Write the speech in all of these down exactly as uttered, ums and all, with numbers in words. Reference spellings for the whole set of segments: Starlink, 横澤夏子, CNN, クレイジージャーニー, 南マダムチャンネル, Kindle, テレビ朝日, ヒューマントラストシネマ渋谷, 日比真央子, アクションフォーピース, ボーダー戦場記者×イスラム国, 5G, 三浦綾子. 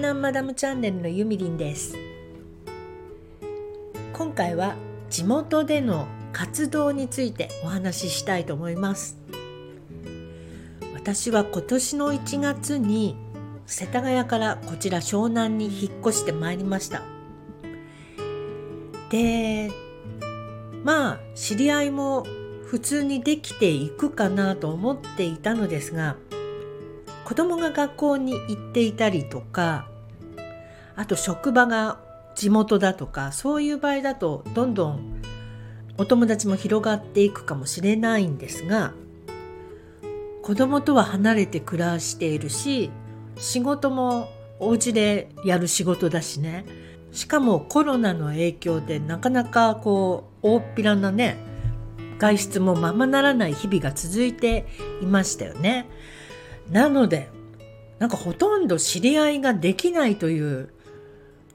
南マダムチャンネルのゆみりんです。今回は地元での活動についてお話ししたいと思います。私は今年のいちがつに世田谷からこちら湘南に引っ越してまいりました。で、まあ知り合いも普通にできていくかなと思っていたのですが、子供が学校に行っていたりとか、あと職場が地元だとか、そういう場合だとどんどんお友達も広がっていくかもしれないんですが、子供とは離れて暮らしているし、仕事もお家でやる仕事だしね。しかもコロナの影響でなかなかこう大っぴらなね、外出もままならない日々が続いていましたよね。なのでなんかほとんど知り合いができないという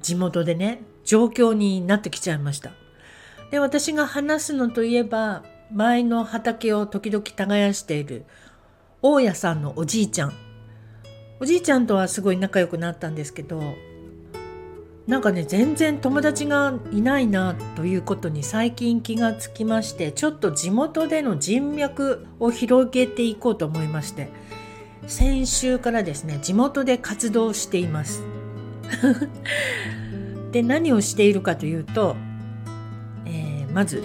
地元でね、状況になってきちゃいました。で、私が話すのといえば、前の畑を時々耕している大家さんのおじいちゃんおじいちゃんとはすごい仲良くなったんですけど、なんかね、全然友達がいないなということに最近気がつきまして、ちょっと地元での人脈を広げていこうと思いまして、先週からですね、地元で活動していますで、何をしているかというと、えー、まず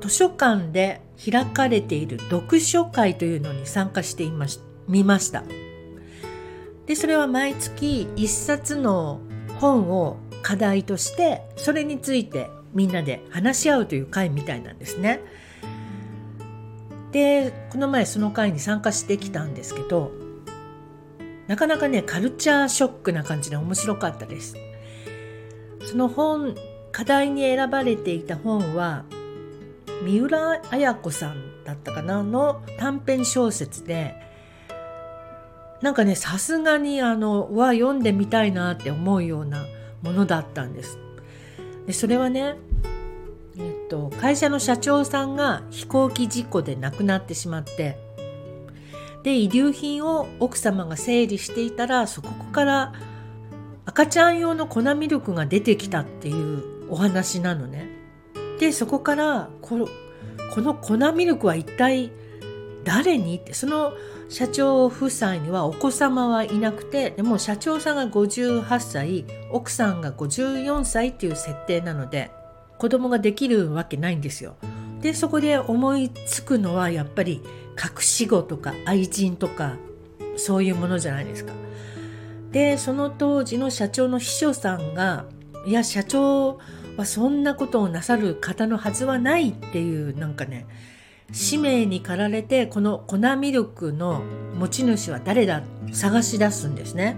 図書館で開かれている読書会というのに参加してみました。で、それは毎月一冊の本を課題として、それについてみんなで話し合うという会みたいなんですね。で、この前その会に参加してきたんですけど、なかなかね、カルチャーショックな感じで面白かったです。その本、課題に選ばれていた本は三浦綾子さんだったかなの短編小説で、なんかね、さすがにあのわ読んでみたいなって思うようなものだったんです。で、それはね、えっと、会社の社長さんが飛行機事故で亡くなってしまって、で、遺留品を奥様が整理していたら、そこから赤ちゃん用の粉ミルクが出てきたっていうお話なのね。で、そこからこの、この粉ミルクは一体誰にって、その社長夫妻にはお子様はいなくて、でも社長さんがごじゅうはっさい、奥さんがごじゅうよんさいっていう設定なので、子供ができるわけないんですよ。で、そこで思いつくのはやっぱり隠し子とか愛人とか、そういうものじゃないですか。で、その当時の社長の秘書さんが、いや、社長はそんなことをなさる方のはずはないっていう、なんかね、使命に駆られて、この粉ミルクの持ち主は誰だ、探し出すんですね。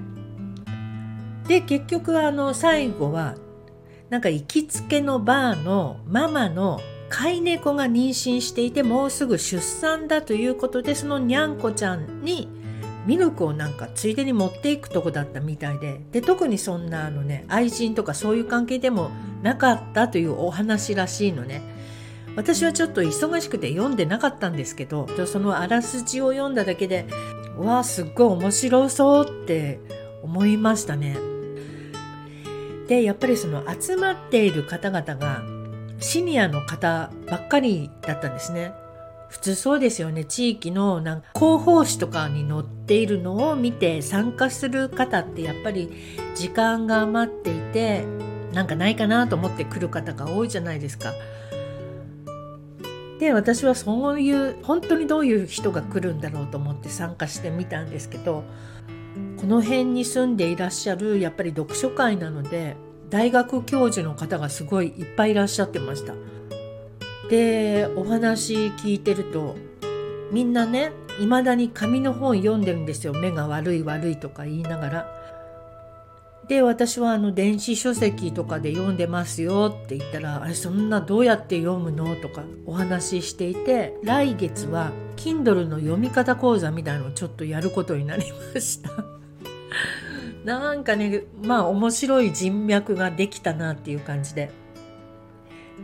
で、結局あの最後はなんか行きつけのバーのママの飼い猫が妊娠していて、もうすぐ出産だということで、そのにゃんこちゃんにミルクをなんかついでに持っていくとこだったみたいで、で、特にそんなあのね、愛人とかそういう関係でもなかったというお話らしいのね。私はちょっと忙しくて読んでなかったんですけど、そのあらすじを読んだだけで、うわー、すっごい面白そうって思いましたね。で、やっぱりその集まっている方々がシニアの方ばっかりだったんですね。普通そうですよね。地域のなんか広報誌とかに載っているのを見て参加する方って、やっぱり時間が余っていて、なんかないかなと思って来る方が多いじゃないですか。で、私はそういう本当にどういう人が来るんだろうと思って参加してみたんですけど、この辺に住んでいらっしゃるやっぱり読書会なので、大学教授の方がすごいいっぱいいらっしゃってました。で、お話聞いてると、みんなね、いまだに紙の本読んでるんですよ。目が悪い悪いとか言いながら。で、私はあの電子書籍とかで読んでますよって言ったら、あれ、そんなどうやって読むのとかお話ししていて、来月は Kindle の読み方講座みたいのをちょっとやることになりましたなんかね、まあ面白い人脈ができたなっていう感じで。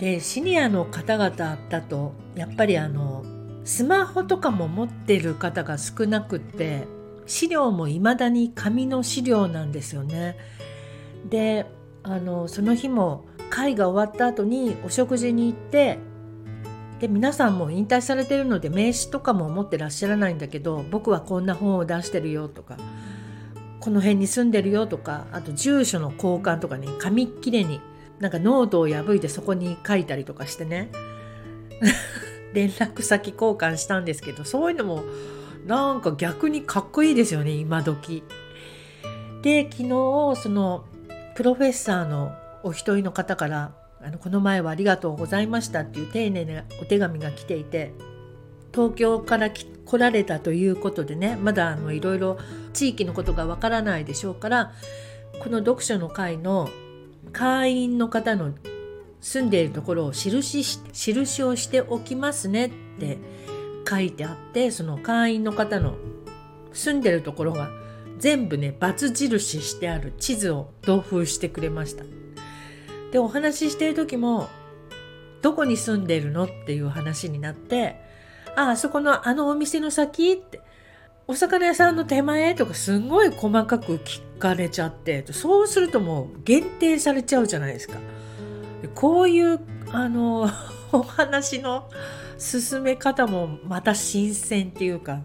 で、シニアの方々だとやっぱりあのスマホとかも持ってる方が少なくって、資料もいまだに紙の資料なんですよね。であのその日も会が終わった後にお食事に行って、で皆さんも引退されてるので名刺とかも持ってらっしゃらないんだけど、僕はこんな本を出してるよとか、この辺に住んでるよとか、あと住所の交換とかね、紙っきれになんかノートを破いてそこに書いたりとかしてね連絡先交換したんですけど、そういうのもなんか逆にかっこいいですよね、今時で。昨日そのプロフェッサーのお一人の方からあのこの前はありがとうございましたっていう丁寧なお手紙が来ていて、東京から来られたということでね、まだあのいろいろ地域のことがわからないでしょうから、この読書の会の会員の方の住んでいるところを印し、印をしておきますねって書いてあって、その会員の方の住んでるところが全部ね×印してある地図を同封してくれました。でお話ししている時もどこに住んでいるのっていう話になって、ああそこのあのお店の先って、お魚屋さんの手前とかすごい細かく聞かれちゃって、そうするともう限定されちゃうじゃないですか。こういうあのお話の進め方もまた新鮮っていうか、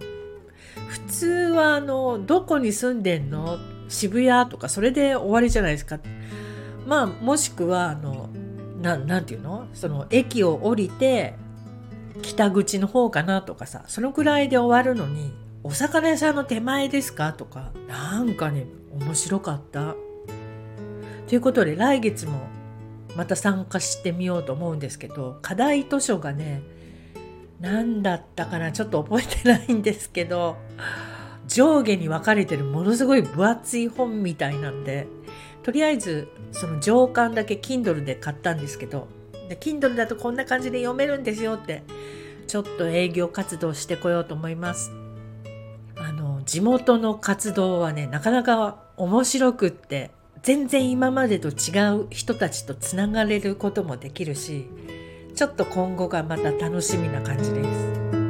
普通はあのどこに住んでんの、渋谷とかそれで終わりじゃないですか。まあもしくはあの な, なんていうのその駅を降りて北口の方かなとかさ、そのくらいで終わるのに、お魚屋さんの手前ですかとか、なんかね面白かったということで、来月もまた参加してみようと思うんですけど、課題図書がね何だったかな、ちょっと覚えてないんですけど、上下に分かれてるものすごい分厚い本みたいなんで、とりあえずその上巻だけ Kindle で買ったんですけど、で Kindle だとこんな感じで読めるんですよって、ちょっと営業活動してこようと思います。あの地元の活動はねなかなか面白くって、全然今までと違う人たちとつながれることもできるし、ちょっと今後がまた楽しみな感じです。